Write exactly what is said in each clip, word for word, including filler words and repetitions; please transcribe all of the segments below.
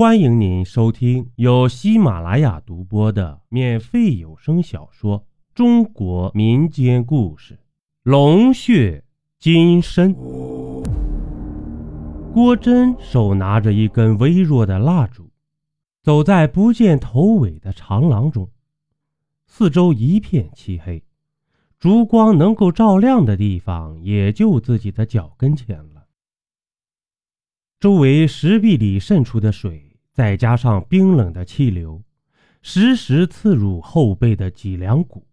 欢迎您收听由喜马拉雅独播的免费有声小说《中国民间故事》龙血金身。郭真手拿着一根微弱的蜡烛，走在不见头尾的长廊中，四周一片漆黑，烛光能够照亮的地方也就自己的脚跟前了。周围石壁里渗出的水再加上冰冷的气流，时时刺入后背的脊梁骨。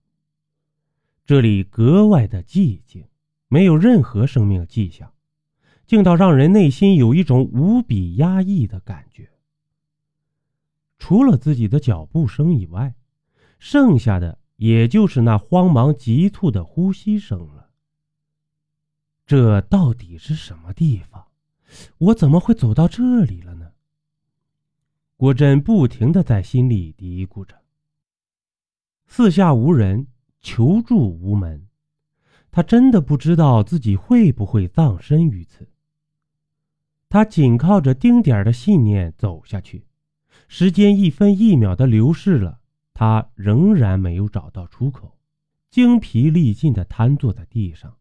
这里格外的寂静，没有任何生命迹象，静到让人内心有一种无比压抑的感觉。除了自己的脚步声以外，剩下的也就是那慌忙急促的呼吸声了。这到底是什么地方？我怎么会走到这里了呢？郭真不停地在心里嘀咕着。四下无人，求助无门，他真的不知道自己会不会葬身于此。他紧靠着丁点的信念走下去，时间一分一秒地流逝了，他仍然没有找到出口，精疲力尽地瘫坐在地上。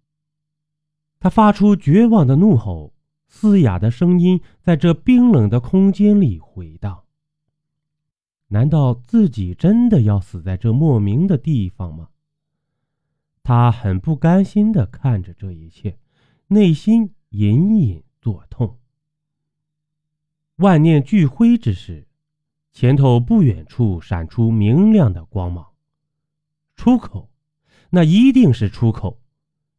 他发出绝望的怒吼，嘶哑的声音在这冰冷的空间里回荡。难道自己真的要死在这莫名的地方吗？他很不甘心地看着这一切，内心隐隐作痛。万念俱灰之时，前头不远处闪出明亮的光芒。出口，那一定是出口。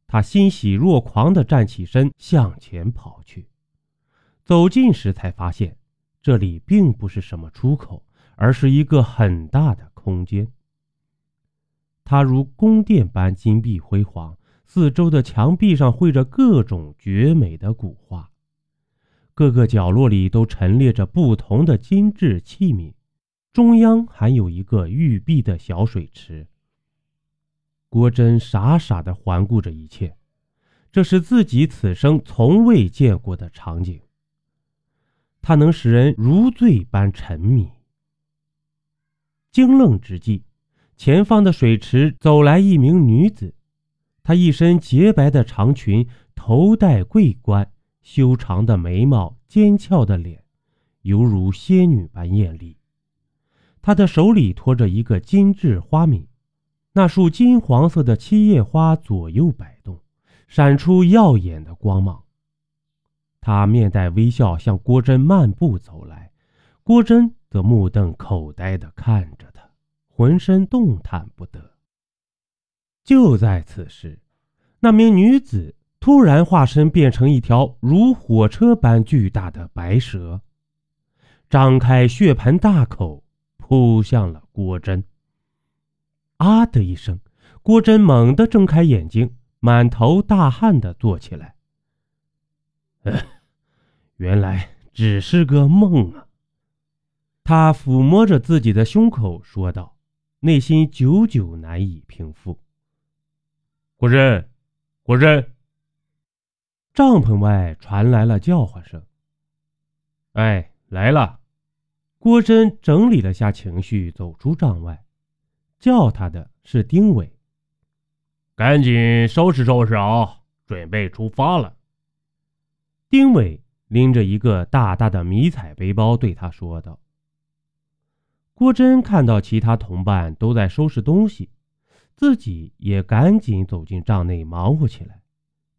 他欣喜若狂地站起身，向前跑去。走近时才发现，这里并不是什么出口，而是一个很大的空间。它如宫殿般金碧辉煌，四周的墙壁上绘着各种绝美的古画，各个角落里都陈列着不同的金质器皿，中央还有一个玉壁的小水池。郭真傻傻地环顾着一切，这是自己此生从未见过的场景，它能使人如醉般沉迷。惊愣之际，前方的水池走来一名女子，她一身洁白的长裙，头戴桂冠，修长的眉毛，尖翘的脸，犹如仙女般艳丽。她的手里托着一个金质花皿，那束金黄色的七叶花左右摆动，闪出耀眼的光芒。他面带微笑向郭真漫步走来，郭真则目瞪口呆地看着他，浑身动弹不得。就在此时，那名女子突然化身变成一条如火车般巨大的白蛇，张开血盆大口扑向了郭真。啊的一声，郭真猛地睁开眼睛，满头大汗地坐起来。呃、原来只是个梦啊！他抚摸着自己的胸口说道，内心久久难以平复。郭真，郭真！帐篷外传来了叫唤声。哎，来了！郭真整理了下情绪，走出帐外。叫他的是丁伟。赶紧收拾收拾啊，准备出发了。丁伟拎着一个大大的迷彩背包对他说道。郭真看到其他同伴都在收拾东西，自己也赶紧走进帐内忙活起来，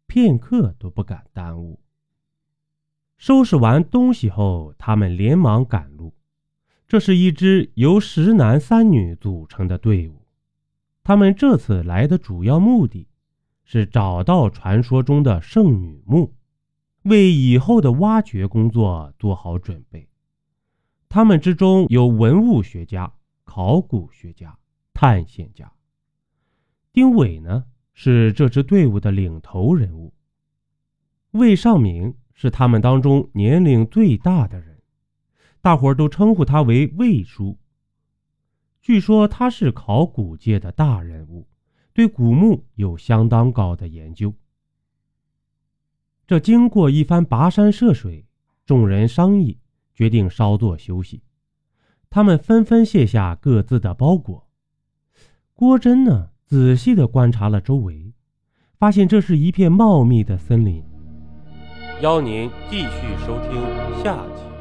片刻都不敢耽误。收拾完东西后，他们连忙赶路。这是一支由十男三女组成的队伍，他们这次来的主要目的是找到传说中的圣女墓，为以后的挖掘工作做好准备。他们之中有文物学家、考古学家、探险家。丁伟呢，是这支队伍的领头人物。魏尚明是他们当中年龄最大的人，大伙儿都称呼他为魏叔。据说他是考古界的大人物，对古墓有相当高的研究。这经过一番跋山涉水，众人商议决定稍作休息。他们纷纷卸下各自的包裹。郭真呢，仔细地观察了周围，发现这是一片茂密的森林。邀您继续收听下集。